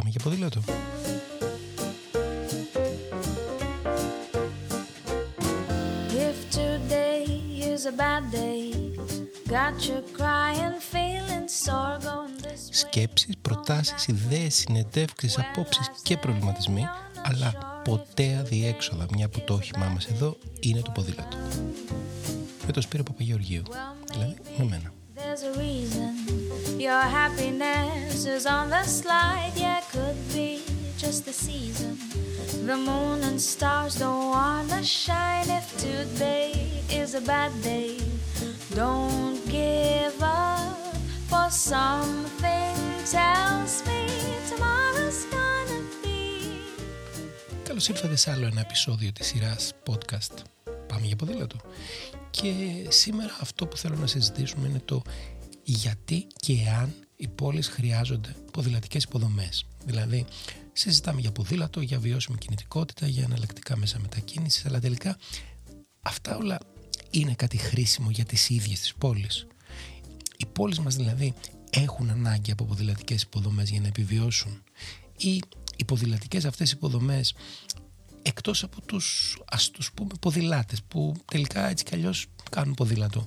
Πάμε για ποδήλατο. If today is a bad day, got you crying, feeling sorrow. Σκέψεις, προτάσεις, ιδέες, συνεντεύξεις, απόψεις και προβληματισμοί, αλλά ποτέ αδιέξοδα, μια που το όχημά μας εδώ είναι το ποδήλατο. Με τον Σπύρο Παπαγεωργίου, δηλαδή με μένα. Καλώς ήρθατε σε άλλο ένα επεισόδιο της σειράς podcast Πάμε για ποδήλατο. Και σήμερα αυτό που θέλω να συζητήσουμε είναι το γιατί και εάν οι πόλεις χρειάζονται ποδηλατικές υποδομές. Δηλαδή συζητάμε για ποδήλατο, για βιώσιμη κινητικότητα, για εναλλακτικά μέσα μετακίνησης, αλλά τελικά αυτά όλα είναι κάτι χρήσιμο για τις ίδιες τις πόλεις. Οι πόλεις μας δηλαδή έχουν ανάγκη από ποδηλατικές υποδομές για να επιβιώσουν, ή οι ποδηλατικές αυτές υποδομές, εκτός από τους, ας τους πούμε, ποδηλάτες που τελικά έτσι κι αλλιώς κάνουν ποδήλατο,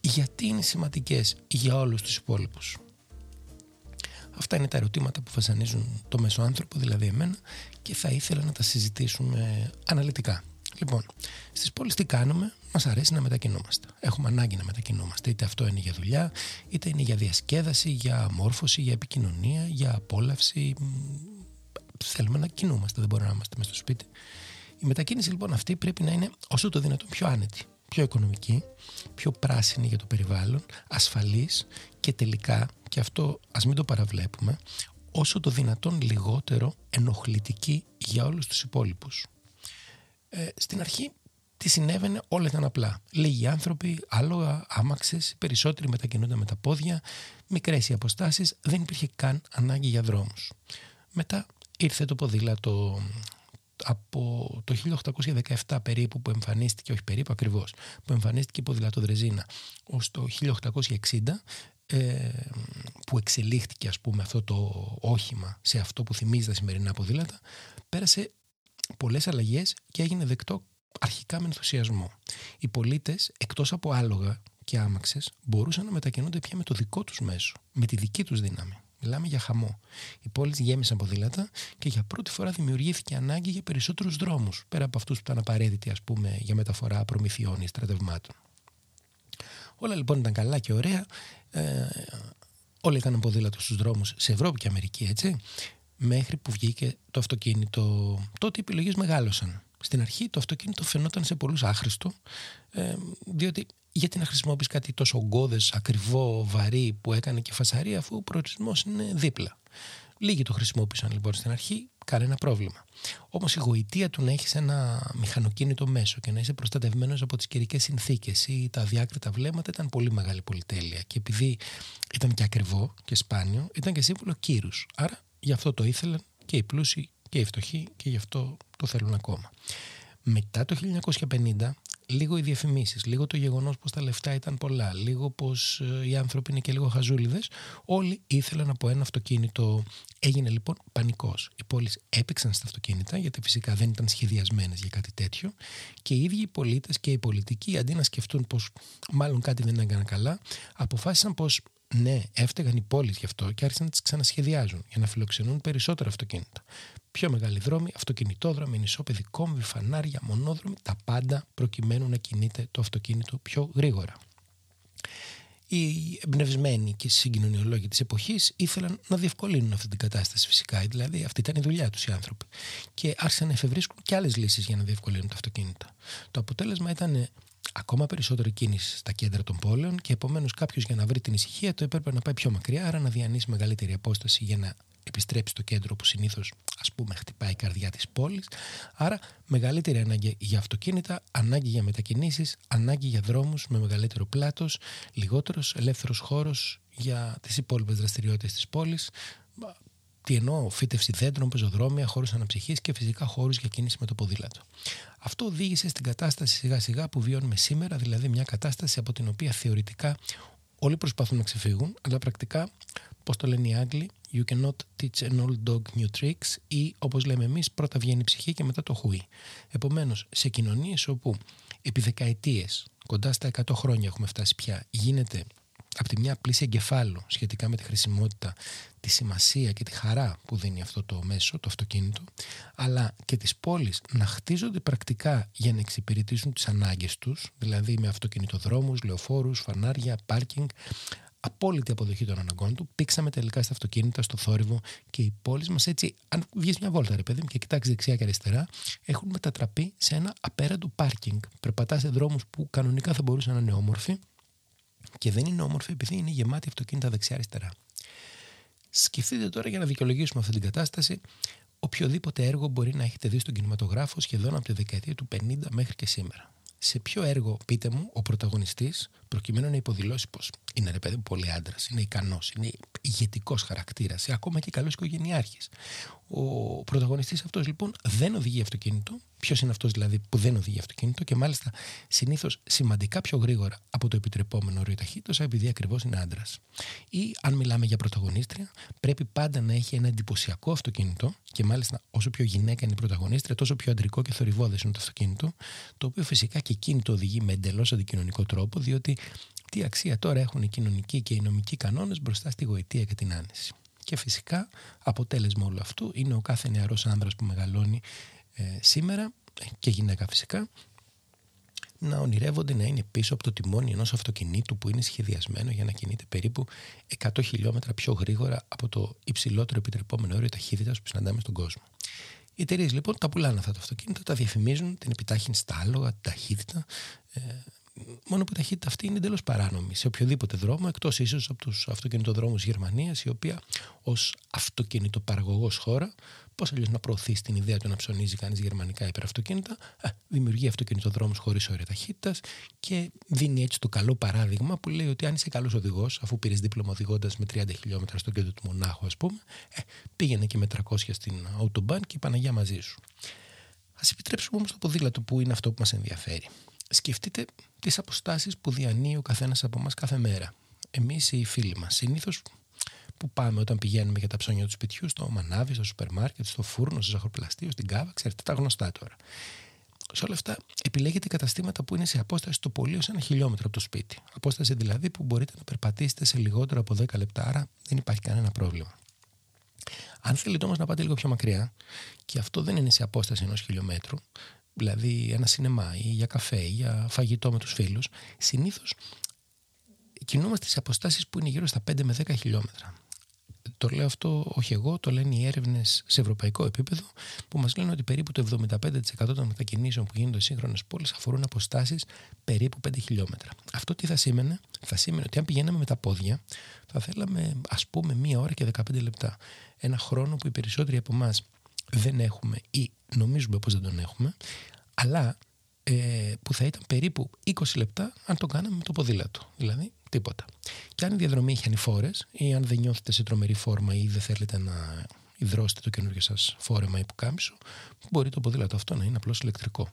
γιατί είναι σημαντικές για όλους τους υπόλοιπους? Αυτά είναι τα ερωτήματα που βασανίζουν το μεσοάνθρωπο, δηλαδή εμένα, και θα ήθελα να τα συζητήσουμε αναλυτικά. Λοιπόν, στις πόλεις τι κάνουμε? Μας αρέσει να μετακινούμαστε. Έχουμε ανάγκη να μετακινούμαστε. Είτε αυτό είναι για δουλειά, είτε είναι για διασκέδαση, για μόρφωση, για επικοινωνία, για απόλαυση. Θέλουμε να κινούμαστε, δεν μπορούμε να είμαστε μέσα στο σπίτι. Η μετακίνηση λοιπόν αυτή πρέπει να είναι όσο το δυνατόν πιο άνετη, πιο οικονομική, πιο πράσινη για το περιβάλλον, ασφαλής και τελικά, και αυτό ας μην το παραβλέπουμε, όσο το δυνατόν λιγότερο ενοχλητική για όλους τους υπόλοιπους. Στην αρχή τι συνέβαινε? Όλα ήταν απλά. Λίγοι άνθρωποι, άλογα, άμαξες, περισσότεροι μετακινούνταν με τα πόδια, μικρές οι αποστάσεις, δεν υπήρχε καν ανάγκη για δρόμους. Μετά ήρθε το ποδήλατο από το 1817 περίπου που εμφανίστηκε, όχι περίπου ακριβώς, που εμφανίστηκε η ποδηλατοδρεζίνα, ως το 1860 που εξελίχθηκε ας πούμε αυτό το όχημα σε αυτό που θυμίζει τα σημερινά ποδήλατα, πέρασε πολλές αλλαγές και έγινε δεκτό αρχικά με ενθουσιασμό. Οι πολίτες, εκτός από άλογα και άμαξες, μπορούσαν να μετακινούνται πια με το δικό τους μέσο, με τη δική τους δύναμη. Μιλάμε για χαμό. Οι πόλεις γέμισαν ποδήλατα και για πρώτη φορά δημιουργήθηκε ανάγκη για περισσότερους δρόμους, πέρα από αυτούς που ήταν απαραίτητοι, ας πούμε, για μεταφορά προμηθειών ή στρατευμάτων. Όλα λοιπόν ήταν καλά και ωραία. Όλα ήταν ποδήλατο στους δρόμους σε Ευρώπη και Αμερική, έτσι, μέχρι που βγήκε το αυτοκίνητο. Τότε οι επιλογές μεγάλωσαν. Στην αρχή το αυτοκίνητο φαινόταν σε πολλούς άχρηστο, διότι γιατί να χρησιμοποιείς κάτι τόσο ογκώδες, ακριβό, βαρύ που έκανε και φασαρία, αφού ο προορισμός είναι δίπλα? Λίγοι το χρησιμοποίησαν λοιπόν στην αρχή, κανένα πρόβλημα. Όμως η γοητεία του να έχεις ένα μηχανοκίνητο μέσο και να είσαι προστατευμένος από τις καιρικές συνθήκες ή τα αδιάκριτα βλέμματα ήταν πολύ μεγάλη πολυτέλεια. Και επειδή ήταν και ακριβό και σπάνιο, ήταν και σύμβολο κύρους. Άρα γι' αυτό το ήθελαν και οι πλούσιοι και οι φτωχοί, και γι' αυτό το θέλουν ακόμα. Μετά το 1950, λίγο οι διαφημίσεις, λίγο το γεγονός πως τα λεφτά ήταν πολλά, λίγο πως οι άνθρωποι είναι και λίγο χαζούλιδες, όλοι ήθελαν από ένα αυτοκίνητο. Έγινε λοιπόν πανικός. Οι πόλεις έπαιξαν στα αυτοκίνητα, γιατί φυσικά δεν ήταν σχεδιασμένες για κάτι τέτοιο, και οι ίδιοι οι πολίτες και οι πολιτικοί, αντί να σκεφτούν πως μάλλον κάτι δεν έκαναν καλά, αποφάσισαν πως ναι, έφταιγαν οι πόλεις γι' αυτό και άρχισαν να τις ξανασχεδιάζουν για να φιλοξενούν περισσότερα αυτοκίνητα. Πιο μεγάλοι δρόμοι, αυτοκινητόδρομοι, νησόπεδοι, κόμβοι, φανάρια, μονόδρομοι, τα πάντα προκειμένου να κινείται το αυτοκίνητο πιο γρήγορα. Οι εμπνευσμένοι και συγκοινωνιολόγοι της εποχής ήθελαν να διευκολύνουν αυτή την κατάσταση φυσικά, δηλαδή αυτή ήταν η δουλειά τους οι άνθρωποι, και άρχισαν να εφευρίσκουν και άλλες λύσεις για να διευκολύνουν τα αυτοκίνητα. Το αποτέλεσμα ήταν ακόμα περισσότερη κίνηση στα κέντρα των πόλεων, και επομένως κάποιος για να βρει την ησυχία του έπρεπε να πάει πιο μακριά, άρα να διανύσει μεγαλύτερη απόσταση για να επιστρέψει στο κέντρο που συνήθως, ας πούμε, χτυπάει η καρδιά της πόλης. Άρα μεγαλύτερη ανάγκη για αυτοκίνητα, ανάγκη για μετακινήσεις, ανάγκη για δρόμους με μεγαλύτερο πλάτος, λιγότερος ελεύθερος χώρος για τις υπόλοιπες δραστηριότητες της πόλης. Τι εννοώ? Φύτευση δέντρων, πεζοδρόμια, χώρους αναψυχής και φυσικά χώρους για κίνηση με το ποδήλατο. Αυτό οδήγησε στην κατάσταση σιγά σιγά που βιώνουμε σήμερα, δηλαδή μια κατάσταση από την οποία θεωρητικά όλοι προσπαθούν να ξεφύγουν, αλλά πρακτικά πώς το λένε οι Άγγλοι, you cannot teach an old dog new tricks, ή όπως λέμε εμείς, πρώτα βγαίνει η ψυχή και μετά το χουί. Επομένως, σε κοινωνίες όπου επί δεκαετίες, κοντά στα 100 χρόνια έχουμε φτάσει πια, γίνεται από τη μια απλή εγκεφάλου σχετικά με τη χρησιμότητα, τη σημασία και τη χαρά που δίνει αυτό το μέσο, το αυτοκίνητο, αλλά και τις πόλεις να χτίζονται πρακτικά για να εξυπηρετήσουν τις ανάγκες τους, δηλαδή με αυτοκινητοδρόμους, λεωφόρους, φανάρια, πάρκινγκ, απόλυτη αποδοχή των αναγκών του. Πήξαμε τελικά στα αυτοκίνητα, στο θόρυβο, και οι πόλεις μας έτσι, αν βγεις μια βόλτα, ρε παιδί μου, και κοιτάξεις δεξιά και αριστερά, έχουν μετατραπεί σε ένα απέραντο πάρκινγκ. Περπατάς σε δρόμους που κανονικά θα μπορούσαν να είναι όμορφοι. Και δεν είναι όμορφη επειδή είναι γεμάτη αυτοκίνητα δεξιά-αριστερά. Σκεφτείτε τώρα, για να δικαιολογήσουμε αυτή την κατάσταση, οποιοδήποτε έργο μπορεί να έχετε δει στον κινηματογράφο σχεδόν από τη δεκαετία του 50 μέχρι και σήμερα. Σε ποιο έργο, πείτε μου, ο πρωταγωνιστής, προκειμένου να υποδηλώσει πως είναι, ρε παιδί μου, πολύ άντρας, είναι ικανός, είναι ηγετικός χαρακτήρας, ακόμα και καλός οικογενειάρχης. Ο πρωταγωνιστής αυτός λοιπόν δεν οδηγεί αυτοκίνητο. Ποιος είναι αυτός δηλαδή που δεν οδηγεί αυτοκίνητο, και μάλιστα συνήθως σημαντικά πιο γρήγορα από το επιτρεπόμενο όριο ταχύτητας, επειδή ακριβώς είναι άντρας. Ή αν μιλάμε για πρωταγωνίστρια, πρέπει πάντα να έχει ένα εντυπωσιακό αυτοκίνητο, και μάλιστα όσο πιο γυναίκα είναι η πρωταγωνίστρια, τόσο πιο αντρικό και θορυβόδες είναι το αυτοκίνητο, το οποίο φυσικά και εκείνη το οδηγεί με εντελώς αντικοινωνικό τρόπο, διότι τι αξία τώρα έχουν οι κοινωνικοί και οι νομικοί κανόνες μπροστά στη γοητεία και την άνεση. Και φυσικά αποτέλεσμα όλου αυτού είναι ο κάθε νεαρός άνδρας που μεγαλώνει σήμερα, και γυναίκα φυσικά, να ονειρεύονται να είναι πίσω από το τιμόνι ενός αυτοκινήτου που είναι σχεδιασμένο για να κινείται περίπου 100 χιλιόμετρα πιο γρήγορα από το υψηλότερο επιτρεπόμενο όριο ταχύτητας που συναντάμε στον κόσμο. Οι εταιρείες λοιπόν τα πουλάνε αυτά τα αυτοκίνητα, τα διαφημίζουν, την επιτάχυνση στα άλογα, την ταχύτητα. Μόνο που η ταχύτητα αυτή είναι εντελώς παράνομη σε οποιοδήποτε δρόμο, εκτός ίσως από τους αυτοκινητοδρόμους Γερμανίας, η οποία ως αυτοκινητοπαραγωγός χώρα, πώς αλλιώς να προωθείς την ιδέα του να ψωνίζει κανείς γερμανικά υπεραυτοκίνητα, δημιουργεί αυτοκινητοδρόμους χωρίς όρια ταχύτητας και δίνει έτσι το καλό παράδειγμα που λέει ότι αν είσαι καλός οδηγός, αφού πήρες δίπλωμα οδηγώντας με 30 χιλιόμετρα στο κέντρο του Μονάχου, ας πούμε, πήγαινε και με 300 στην Autobahn και η Παναγιά μαζί σου. Ας επιτρέψουμε όμως το ποδήλατο, που είναι αυτό που μας ενδιαφέρει. Σκεφτείτε τις αποστάσεις που διανύει ο καθένας από εμάς κάθε μέρα. Εμείς οι φίλοι μας, συνήθως που πάμε όταν πηγαίνουμε για τα ψώνια του σπιτιού, στο μανάβι, στο σούπερ μάρκετ, στο φούρνο, στο ζαχαροπλαστείο, στην κάβα, ξέρετε τα γνωστά τώρα. Σε όλα αυτά επιλέγετε καταστήματα που είναι σε απόσταση το πολύ ως 1 χιλιόμετρο από το σπίτι. Απόσταση δηλαδή που μπορείτε να περπατήσετε σε λιγότερο από 10 λεπτά, άρα δεν υπάρχει κανένα πρόβλημα. Αν θέλετε όμως να πάτε λίγο πιο μακριά, και αυτό δεν είναι σε απόσταση 1 χιλιόμετρου, δηλαδή ένα σινεμά ή για καφέ ή για φαγητό με τους φίλους, συνήθως κινούμαστε σε αποστάσεις που είναι γύρω στα 5 με 10 χιλιόμετρα. Το λέω αυτό όχι εγώ, το λένε οι έρευνες σε ευρωπαϊκό επίπεδο, που μας λένε ότι περίπου το 75% των μετακινήσεων που γίνονται στις σύγχρονες πόλεις αφορούν αποστάσεις περίπου 5 χιλιόμετρα. Αυτό τι θα σήμαινε? Θα σήμαινε ότι αν πηγαίναμε με τα πόδια, θα θέλαμε ας πούμε 1 ώρα και 15 λεπτά. Ένα χρόνο που οι περισσότεροι από εμάς δεν έχουμε ή νομίζουμε πως δεν τον έχουμε, αλλά που θα ήταν περίπου 20 λεπτά αν το κάναμε με το ποδήλατο, δηλαδή τίποτα. Και αν η διαδρομή έχει ανηφόρες, ή αν δεν νιώθετε σε τρομερή φόρμα ή δεν θέλετε να υδρώσετε το καινούργιο σας φόρεμα ή πουκάμισο, μπορεί το ποδήλατο αυτό να είναι απλώς ηλεκτρικό.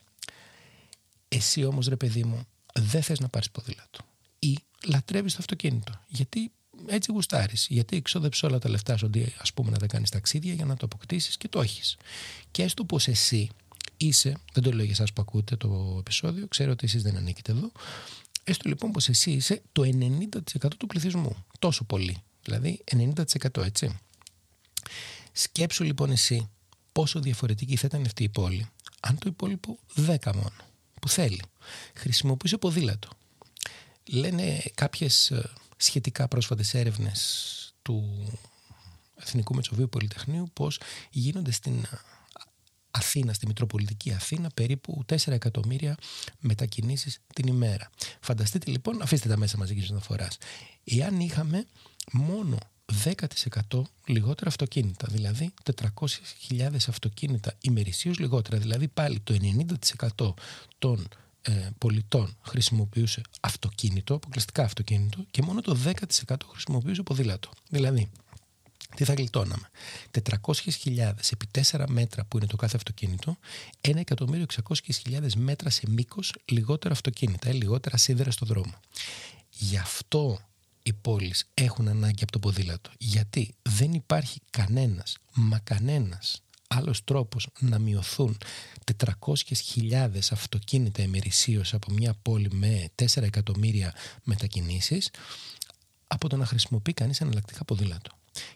Εσύ όμως, ρε παιδί μου, δεν θες να πάρεις ποδήλατο ή λατρεύεις το αυτοκίνητο, γιατί έτσι γουστάρεις, γιατί εξόδεψε όλα τα λεφτά σου, ας πούμε, να τα κάνεις ταξίδια για να το αποκτήσεις, και το έχεις. Και έστω πως εσύ είσαι, δεν το λέω για εσάς που ακούτε το επεισόδιο, ξέρω ότι εσείς δεν ανήκετε εδώ, έστω λοιπόν πως εσύ είσαι το 90% του πληθυσμού, τόσο πολύ, δηλαδή 90%, έτσι. Σκέψου λοιπόν εσύ πόσο διαφορετική θα ήταν αυτή η πόλη αν το υπόλοιπο 10 μόνο που θέλει χρησιμοποιήσει ποδήλατο. Λένε κάποιες σχετικά πρόσφατες έρευνες του Εθνικού Μετσοβείου Πολυτεχνείου πως γίνονται στην Αθήνα, στη Μητροπολιτική Αθήνα, περίπου 4 εκατομμύρια μετακινήσεις την ημέρα. Φανταστείτε λοιπόν, αφήστε τα μέσα μαζικής μεταφοράς, εάν είχαμε μόνο 10% λιγότερα αυτοκίνητα, δηλαδή 400.000 αυτοκίνητα ημερησίως λιγότερα, δηλαδή πάλι το 90% των πολιτών χρησιμοποιούσε αυτοκίνητο, αποκλειστικά αυτοκίνητο, και μόνο το 10% χρησιμοποιούσε ποδήλατο. Δηλαδή, τι θα γλιτώναμε? 400.000 επί 4 μέτρα που είναι το κάθε αυτοκίνητο, 1.600.000 μέτρα σε μήκος λιγότερα αυτοκίνητα ή λιγότερα σίδερα στο δρόμο. Γι' αυτό οι πόλεις έχουν ανάγκη από το ποδήλατο, γιατί δεν υπάρχει κανένας, μα κανένας άλλος τρόπος να μειωθούν 400.000 αυτοκίνητα ημερησίως από μια πόλη με 4 εκατομμύρια μετακινήσεις από το να χρησιμοποιεί κανείς εναλλακτικά ποδήλατο.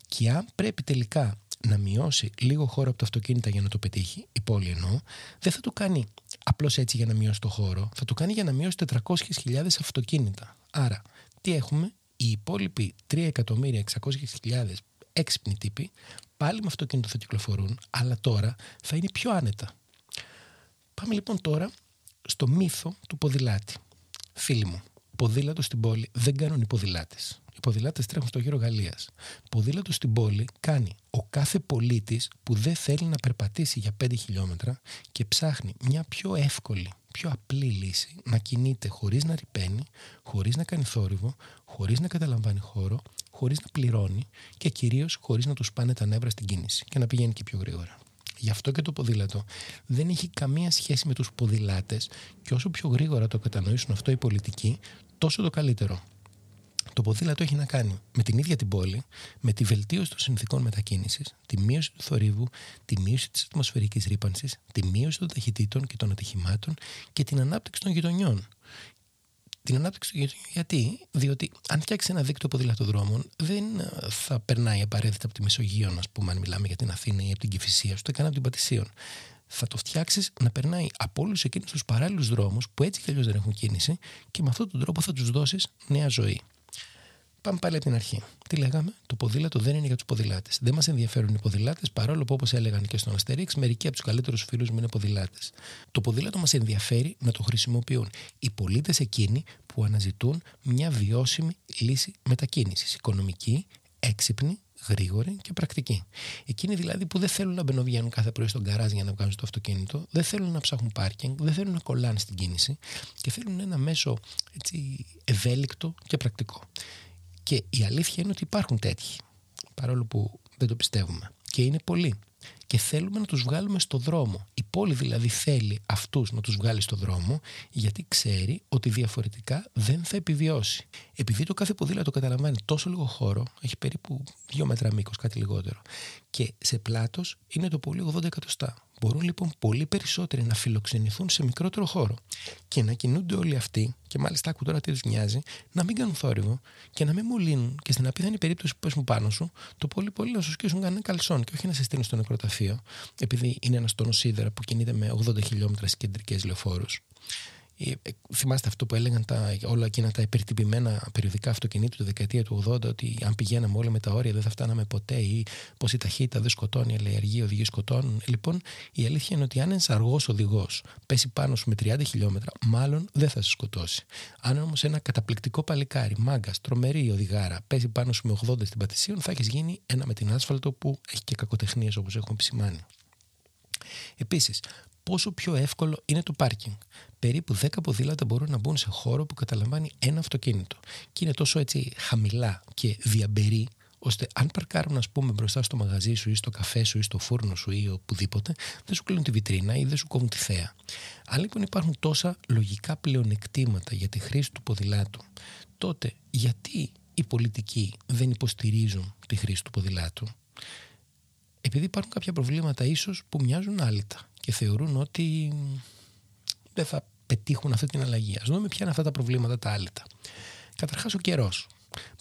Και αν πρέπει τελικά να μειώσει λίγο χώρο από τα αυτοκίνητα για να το πετύχει, η πόλη εννοώ, δεν θα το κάνει απλώς έτσι για να μειώσει το χώρο, θα το κάνει για να μειώσει 400.000 αυτοκίνητα. Άρα, τι έχουμε? Οι υπόλοιποι 3.600.000 έξυπνοι τύποι πάλι με αυτοκίνητο θα κυκλοφορούν, αλλά τώρα θα είναι πιο άνετα. Πάμε λοιπόν τώρα στο μύθο του ποδηλάτη. Φίλοι μου, ποδήλατο στην πόλη δεν κάνουν οι ποδηλάτες. Οι ποδηλάτες τρέχουν στο γύρο Γαλλίας. Ποδήλατο στην πόλη κάνει ο κάθε πολίτης που δεν θέλει να περπατήσει για 5 χιλιόμετρα και ψάχνει μια πιο εύκολη, πιο απλή λύση να κινείται χωρίς να ρυπαίνει, χωρίς να κάνει θόρυβο, χωρίς να καταλαμβάνει χώρο, χωρίς να πληρώνει και κυρίως χωρίς να του σπάνε τα νεύρα στην κίνηση και να πηγαίνει και πιο γρήγορα. Γι' αυτό και το ποδήλατο δεν έχει καμία σχέση με τους ποδηλάτες και όσο πιο γρήγορα το κατανοήσουν αυτό οι πολιτικοί, τόσο το καλύτερο. Το ποδήλατο έχει να κάνει με την ίδια την πόλη, με τη βελτίωση των συνθηκών μετακίνησης, τη μείωση του θορύβου, τη μείωση της ατμοσφαιρικής ρύπανσης, τη μείωση των ταχυτήτων και των ατυχημάτων και την ανάπτυξη των γειτονιών. Την ανάπτυξη των γειτονιών γιατί? Διότι αν φτιάξει ένα δίκτυο ποδηλατοδρόμων, δεν θα περνάει απαραίτητα από τη Μεσογείων, ας πούμε, αν μιλάμε για την Αθήνα ή από την Κηφισία, ούτε καν από την Πατησίων. Θα το φτιάξει να περνάει από όλους εκείνους τους παράλληλους δρόμους που έτσι κι αλλιώς δεν έχουν κίνηση και με αυτόν τον τρόπο θα τους δώσει νέα ζωή. Πάμε πάλι από την αρχή. Τι λέγαμε? Το ποδήλατο δεν είναι για τους ποδηλάτες. Δεν μας ενδιαφέρουν οι ποδηλάτες, παρόλο που όπως έλεγαν και στον Αστερίξ, μερικοί από τους καλύτερους φίλους μου είναι ποδηλάτες. Το ποδήλατο μας ενδιαφέρει να το χρησιμοποιούν οι πολίτες εκείνοι που αναζητούν μια βιώσιμη λύση μετακίνησης. Οικονομική, έξυπνη, γρήγορη και πρακτική. Εκείνοι δηλαδή που δεν θέλουν να μπαινοβγαίνουν κάθε πρωί στον γκαράζ για να βγάζουν το αυτοκίνητο, δεν θέλουν να ψάχνουν πάρκινγκ, δεν θέλουν να κολλάνε στην κίνηση και θέλουν ένα μέσο έτσι, ευέλικτο και πρακτικό. Και η αλήθεια είναι ότι υπάρχουν τέτοιοι, παρόλο που δεν το πιστεύουμε. Και είναι πολλοί. Και θέλουμε να τους βγάλουμε στο δρόμο. Η πόλη δηλαδή θέλει αυτούς να τους βγάλει στο δρόμο, γιατί ξέρει ότι διαφορετικά δεν θα επιβιώσει. Επειδή το κάθε ποδήλατο καταλαμβάνει τόσο λίγο χώρο, έχει περίπου 2 μέτρα μήκος, κάτι λιγότερο, και σε πλάτος είναι το πολύ 80 εκατοστά. Μπορούν λοιπόν πολύ περισσότεροι να φιλοξενηθούν σε μικρότερο χώρο και να κινούνται όλοι αυτοί, και μάλιστα άκου τώρα τι τους νοιάζει, να μην κάνουν θόρυβο και να μην μολύνουν και στην απίθανη περίπτωση που πέσουν πάνω σου, το πολύ πολύ να σου σκίσουν κανένα καλσόν και όχι να σε στείλουν στο νεκροταφείο, επειδή είναι ένας τόνος σίδερα που κινείται με 80 χιλιόμετρα στις κεντρικές λεωφόρους. Θυμάστε αυτό που έλεγαν όλα εκείνα τα υπερτυπημένα περιοδικά αυτοκινήτου τη δεκαετία του 80, ότι αν πηγαίναμε όλοι με τα όρια δεν θα φτάναμε ποτέ, ή πως η ταχύτητα δεν σκοτώνει, αλλά οι αργοί οδηγοί σκοτώνουν. Λοιπόν, η αλήθεια είναι ότι αν ένας αργός οδηγός πέσει πάνω σου με 30 χιλιόμετρα, μάλλον δεν θα σε σκοτώσει. Αν όμως ένα καταπληκτικό παλικάρι, μάγκας, τρομερή οδηγάρα, πέσει πάνω σου με 80 στην Πατησίων, θα έχεις γίνει ένα με την άσφαλτο που έχει και κακοτεχνίες όπως έχουμε επισημάνει. Επίσης, πόσο πιο εύκολο είναι το πάρκινγκ. Περίπου 10 ποδήλατα μπορούν να μπουν σε χώρο που καταλαμβάνει ένα αυτοκίνητο. Και είναι τόσο έτσι χαμηλά και διαμπερή, ώστε αν παρκάρουν, ας πούμε, μπροστά στο μαγαζί σου ή στο καφέ σου ή στο φούρνο σου ή οπουδήποτε, δεν σου κλείνουν τη βιτρίνα ή δεν σου κόβουν τη θέα. Αν λοιπόν υπάρχουν τόσα λογικά πλεονεκτήματα για τη χρήση του ποδηλάτου, τότε γιατί οι πολιτικοί δεν υποστηρίζουν τη χρήση του ποδηλάτου? Επειδή υπάρχουν κάποια προβλήματα ίσως που μοιάζουν άλυτα και θεωρούν ότι δεν θα πετύχουν αυτή την αλλαγή. Ας δούμε ποια είναι αυτά τα προβλήματα τα άλυτα. Καταρχάς ο καιρός.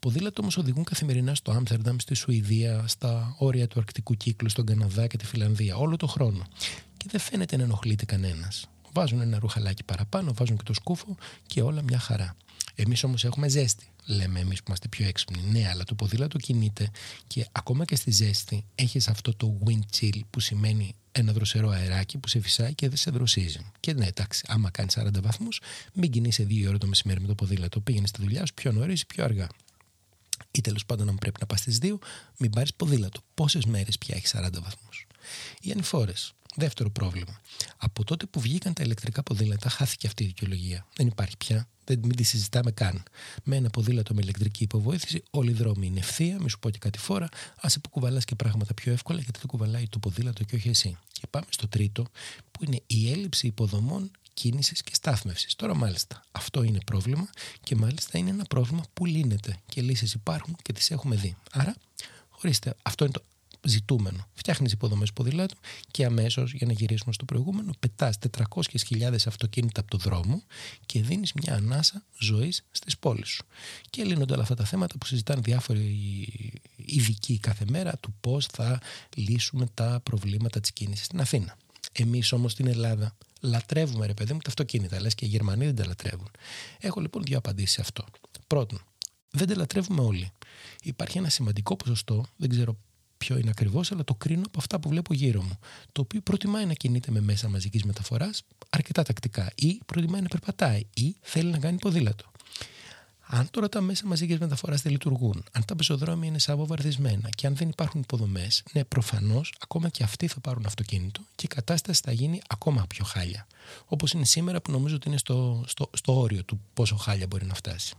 Ποδήλατο όμως οδηγούν καθημερινά στο Άμστερνταμ, στη Σουηδία, στα όρια του Αρκτικού κύκλου, στον Καναδά και τη Φιλανδία, όλο το χρόνο. Και δεν φαίνεται να ενοχλείται κανένας. Βάζουν ένα ρουχαλάκι παραπάνω, βάζουν και το σκούφο και όλα μια χαρά. Εμείς όμως έχουμε ζέστη. Λέμε εμείς που είμαστε πιο έξυπνοι. Ναι, αλλά το ποδήλατο κινείται και ακόμα και στη ζέστη έχεις αυτό το wind chill που σημαίνει ένα δροσερό αεράκι που σε φυσάει και δεν σε δροσίζει. Και ναι, εντάξει, άμα κάνεις 40 βαθμούς, μην κινείσαι 2 ώρες το μεσημέρι με το ποδήλατο. Πήγαινε στη δουλειά σου πιο νωρίς ή πιο αργά. Ή τέλος πάντων, αν πρέπει να πας στις 2, μην πάρεις ποδήλατο. Πόσες μέρες πια έχεις 40 βαθμούς? Οι ανηφόρες. Δεύτερο πρόβλημα. Από τότε που βγήκαν τα ηλεκτρικά ποδήλατα, χάθηκε αυτή η δικαιολογία. Δεν υπάρχει πια. Μην τη συζητάμε καν. Με ένα ποδήλατο με ηλεκτρική υποβοήθηση, όλοι οι δρόμοι είναι ευθεία, μη σου πω και κάτι φορά. Άσε που κουβαλάς και πράγματα πιο εύκολα, γιατί το κουβαλάει το ποδήλατο και όχι εσύ. Και πάμε στο τρίτο, που είναι η έλλειψη υποδομών κίνησης και στάθμευσης. Τώρα μάλιστα αυτό είναι πρόβλημα και μάλιστα είναι ένα πρόβλημα που λύνεται και λύσεις υπάρχουν και τις έχουμε δει. Άρα, χωρίστε, αυτό είναι το ζητούμενο. Φτιάχνεις υποδομές ποδηλάτου και αμέσως, για να γυρίσουμε στο προηγούμενο, πετάς 400.000 αυτοκίνητα από το δρόμο και δίνεις μια ανάσα ζωής στις πόλεις σου. Και λύνονται όλα αυτά τα θέματα που συζητάνε διάφοροι ειδικοί κάθε μέρα του πώς θα λύσουμε τα προβλήματα της κίνησης στην Αθήνα. Εμείς όμως στην Ελλάδα λατρεύουμε, ρε παιδί μου, τα αυτοκίνητα. Λες και οι Γερμανοί δεν τα λατρεύουν. Έχω λοιπόν δύο απαντήσεις σε αυτό. Πρώτον, δεν τα λατρεύουμε όλοι. Υπάρχει ένα σημαντικό ποσοστό, δεν ξέρω ποιο είναι ακριβώς, αλλά το κρίνω από αυτά που βλέπω γύρω μου, το οποίο προτιμάει να κινείται με μέσα μαζικής μεταφοράς αρκετά τακτικά, ή προτιμάει να περπατάει, ή θέλει να κάνει ποδήλατο. Αν τώρα τα μέσα μαζικής μεταφοράς δεν λειτουργούν, αν τα πεζοδρόμια είναι σαβοβαρδισμένα και αν δεν υπάρχουν υποδομές, ναι, προφανώς ακόμα και αυτοί θα πάρουν αυτοκίνητο και η κατάσταση θα γίνει ακόμα πιο χάλια. Όπως είναι σήμερα, που νομίζω ότι είναι στο όριο του πόσο χάλια μπορεί να φτάσει.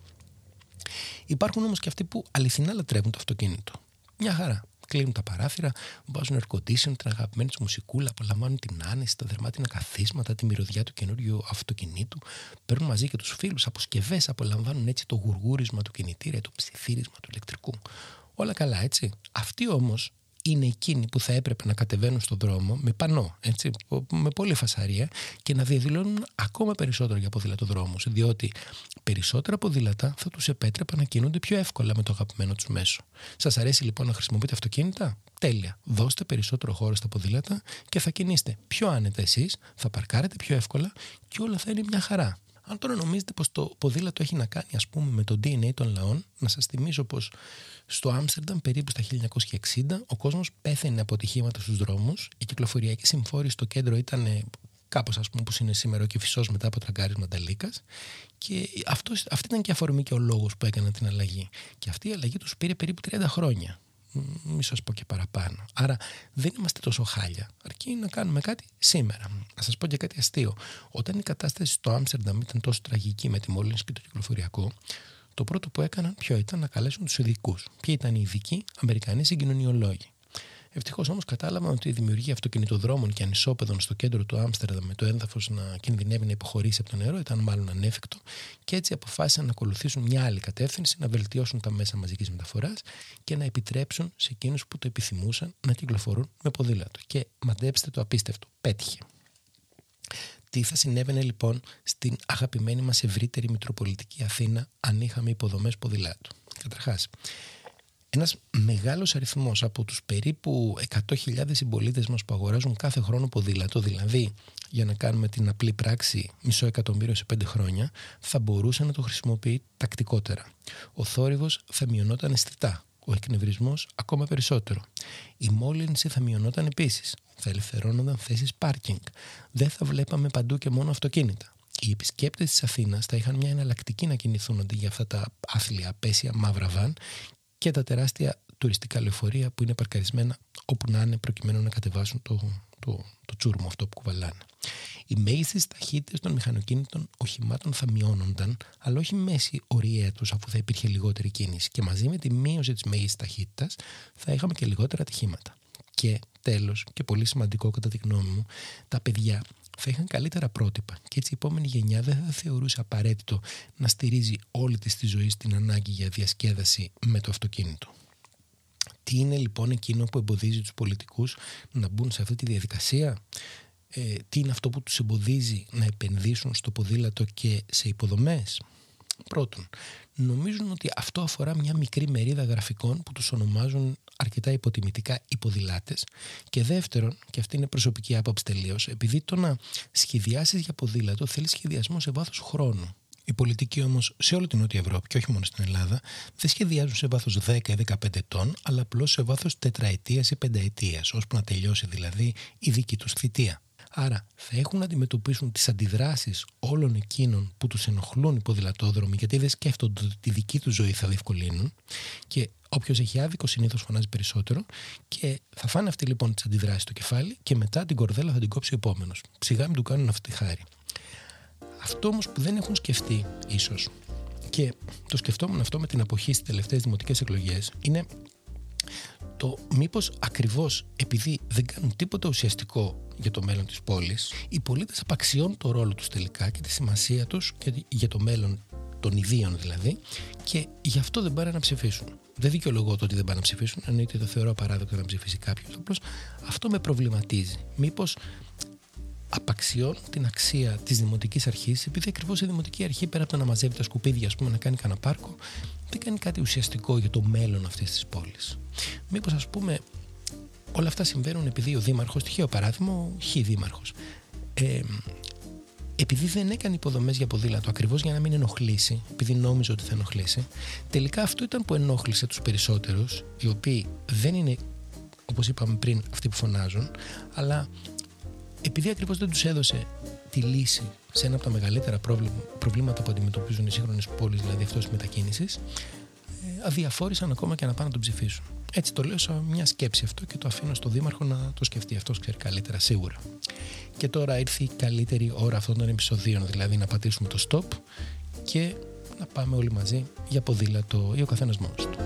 Υπάρχουν όμως και αυτοί που αληθινά λατρεύουν το αυτοκίνητο. Μια χαρά. Κλείνουν τα παράθυρα, βάζουν air condition, την αγαπημένη τους μουσικούλα, απολαμβάνουν την άνεση, τα δερμάτινα καθίσματα, τη μυρωδιά του καινούριου αυτοκινήτου, παίρνουν μαζί και τους φίλους, αποσκευές, απολαμβάνουν έτσι το γουργούρισμα του κινητήρα, το ψιθύρισμα του ηλεκτρικού. Όλα καλά, έτσι. Αυτοί όμως είναι εκείνοι που θα έπρεπε να κατεβαίνουν στον δρόμο με πανό, έτσι, με πολλή φασαρία, και να διαδηλώνουν ακόμα περισσότερο για ποδηλατοδρόμους, διότι περισσότερα ποδήλατα θα τους επέτρεπαν να κινούνται πιο εύκολα με το αγαπημένο τους μέσο. Σας αρέσει λοιπόν να χρησιμοποιείτε αυτοκίνητα? Τέλεια. Δώστε περισσότερο χώρο στα ποδήλατα και θα κινείστε πιο άνετα εσείς, θα παρκάρετε πιο εύκολα και όλα θα είναι μια χαρά. Αν τώρα νομίζετε πως το ποδήλατο έχει να κάνει, ας πούμε, με το DNA των λαών, να σας θυμίσω πως στο Άμστερνταμ περίπου στα 1960 ο κόσμος πέθαινε από ατυχήματα στους δρόμους. Η κυκλοφοριακή συμφόρηση στο κέντρο ήταν κάπως, ας πούμε, που είναι σήμερα ο Κηφισός μετά από τραγκάρισμα Ταλίκας, και αυτή ήταν και αφορμή και ο λόγος που έκανα την αλλαγή. Και αυτή η αλλαγή τους πήρε περίπου 30 χρόνια. Μη σας πω και παραπάνω. Άρα δεν είμαστε τόσο χάλια, αρκεί να κάνουμε κάτι σήμερα. Να σας πω και κάτι αστείο. Όταν η κατάσταση στο Άμστερνταμ ήταν τόσο τραγική με τη μόλυνση και το κυκλοφοριακό, το πρώτο που έκαναν ποιο ήταν? Να καλέσουν τους ειδικούς. Ποιοι ήταν οι ειδικοί? Αμερικανοί συγκοινωνιολόγοι. Ευτυχώς όμως κατάλαβαν ότι η δημιουργία αυτοκινητοδρόμων και ανισόπεδων στο κέντρο του Άμστερνταμ, με το έδαφος να κινδυνεύει να υποχωρήσει από το νερό, ήταν μάλλον ανέφικτο, και έτσι αποφάσισαν να ακολουθήσουν μια άλλη κατεύθυνση, να βελτιώσουν τα μέσα μαζικής μεταφοράς και να επιτρέψουν σε εκείνους που το επιθυμούσαν να κυκλοφορούν με ποδήλατο. Και μαντέψτε το απίστευτο, πέτυχε. Τι θα συνέβαινε λοιπόν στην αγαπημένη μας ευρύτερη μητροπολιτική Αθήνα αν είχαμε υποδομές ποδηλάτου? Καταρχάς, ένας μεγάλος αριθμός από τους περίπου 100.000 συμπολίτες μας που αγοράζουν κάθε χρόνο ποδήλατο, δηλαδή, για να κάνουμε την απλή πράξη, 500.000 σε 5 χρόνια, θα μπορούσε να το χρησιμοποιεί τακτικότερα. Ο θόρυβος θα μειωνόταν αισθητά, ο εκνευρισμός ακόμα περισσότερο. Η μόλυνση θα μειωνόταν επίσης, θα ελευθερώνονταν θέσεις πάρκινγκ, δεν θα βλέπαμε παντού και μόνο αυτοκίνητα. Οι επισκέπτες της Αθήνας θα είχαν μια εναλλακτική να κινηθούν αντί για αυτά τα άθλια, απέσια, μαύρα βαν και τα τεράστια τουριστικά λεωφορεία που είναι παρκαρισμένα όπου να είναι, προκειμένου να κατεβάσουν το τσούρμο αυτό που κουβαλάνε. Οι μέγιστες ταχύτητες των μηχανοκίνητων οχημάτων θα μειώνονταν, αλλά όχι μέση ορία τους, αφού θα υπήρχε λιγότερη κίνηση, και μαζί με τη μείωση της μέγιστης ταχύτητας θα είχαμε και λιγότερα ατυχήματα. Και τέλος, και πολύ σημαντικό κατά τη γνώμη μου, τα παιδιά θα είχαν καλύτερα πρότυπα και έτσι η επόμενη γενιά δεν θα θεωρούσε απαραίτητο να στηρίζει όλη της τη ζωή στην ανάγκη για διασκέδαση με το αυτοκίνητο. Τι είναι λοιπόν εκείνο που εμποδίζει τους πολιτικούς να μπουν σε αυτή τη διαδικασία? Τι είναι αυτό που τους εμποδίζει να επενδύσουν στο ποδήλατο και σε υποδομές? Πρώτον, νομίζουν ότι αυτό αφορά μια μικρή μερίδα γραφικών που τους ονομάζουν αρκετά υποτιμητικά υποδηλάτες, και δεύτερον, και αυτή είναι προσωπική άποψη τελείως, επειδή το να σχεδιάσεις για ποδήλατο θέλει σχεδιασμό σε βάθος χρόνου. Οι πολιτικοί όμως σε όλη την Νότια Ευρώπη και όχι μόνο στην Ελλάδα δεν σχεδιάζουν σε βάθος 10 ή 15 ετών, αλλά απλώς σε βάθος τετραετίας ή πενταετίας, ώσπου να τελειώσει δηλαδή η δική τους θητεία. Άρα θα έχουν να αντιμετωπίσουν τις αντιδράσεις όλων εκείνων που τους ενοχλούν οι ποδηλατόδρομοι, γιατί δεν σκέφτονται ότι τη δική τους ζωή θα διευκολύνουν, και όποιος έχει άδικο συνήθως φωνάζει περισσότερο, και θα φάνε αυτοί λοιπόν τις αντιδράσεις στο κεφάλι και μετά την κορδέλα θα την κόψει ο επόμενος. Ψιγά μην του κάνουν αυτή τη χάρη. Αυτό όμως που δεν έχουν σκεφτεί ίσως, και το σκεφτόμουν αυτό με την αποχή στις τελευταίες δημοτικές εκλογές, είναι το μήπως ακριβώς επειδή δεν κάνουν τίποτα ουσιαστικό για το μέλλον της πόλης, οι πολίτες απαξιώνουν το ρόλο τους τελικά και τη σημασία τους και για το μέλλον των ιδίων δηλαδή, και γι' αυτό δεν πάνε να ψηφίσουν. Δεν δικαιολογώ το ότι δεν πάνε να ψηφίσουν, εννοείται το θεωρώ απαράδεκτο να ψηφίσει κάποιος, απλώς αυτό με προβληματίζει. Μήπως απαξιώνουν την αξία της δημοτικής αρχής, επειδή ακριβώς η δημοτική αρχή πέρα από το να μαζεύει τα σκουπίδια, ας πούμε, να κάνει κανένα πάρκο, δεν κάνει κάτι ουσιαστικό για το μέλλον αυτής της πόλης. Μήπως, ας πούμε, όλα αυτά συμβαίνουν επειδή ο δήμαρχος, τυχαίο παράδειγμα, ο χι δήμαρχος, επειδή δεν έκανε υποδομές για ποδήλατο, ακριβώς για να μην ενοχλήσει, επειδή νόμιζε ότι θα ενοχλήσει, τελικά αυτό ήταν που ενόχλησε τους περισσότερους, οι οποίοι δεν είναι, όπως είπαμε πριν, αυτοί που φωνάζουν, αλλά επειδή ακριβώς δεν τους έδωσε τη λύση σε ένα από τα μεγαλύτερα προβλήματα που αντιμετωπίζουν οι σύγχρονες πόλεις, δηλαδή αυτό της μετακίνησης, αδιαφόρησαν ακόμα και να πάνε να τον ψηφίσουν. Έτσι το λέω σαν μια σκέψη αυτό και το αφήνω στο δήμαρχο να το σκεφτεί. Αυτός ξέρει καλύτερα σίγουρα. Και τώρα ήρθε η καλύτερη ώρα αυτών των επεισοδίων, δηλαδή να πατήσουμε το stop και να πάμε όλοι μαζί για ποδήλατο ή ο καθένας μόνος του.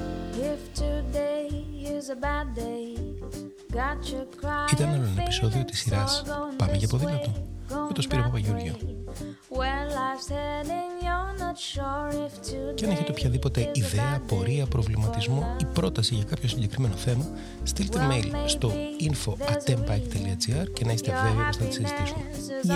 Ήταν άλλο ένα επεισόδιο της σειράς Πάμε για ποδήλατο με τον Σπύρο Παπαγεωργίου. Και αν έχετε οποιαδήποτε ιδέα, πορεία, προβληματισμό ή πρόταση για κάποιο συγκεκριμένο θέμα, στείλτε mail στο info@tempike.gr και να είστε βέβαιοι πως θα τη συζητήσουμε.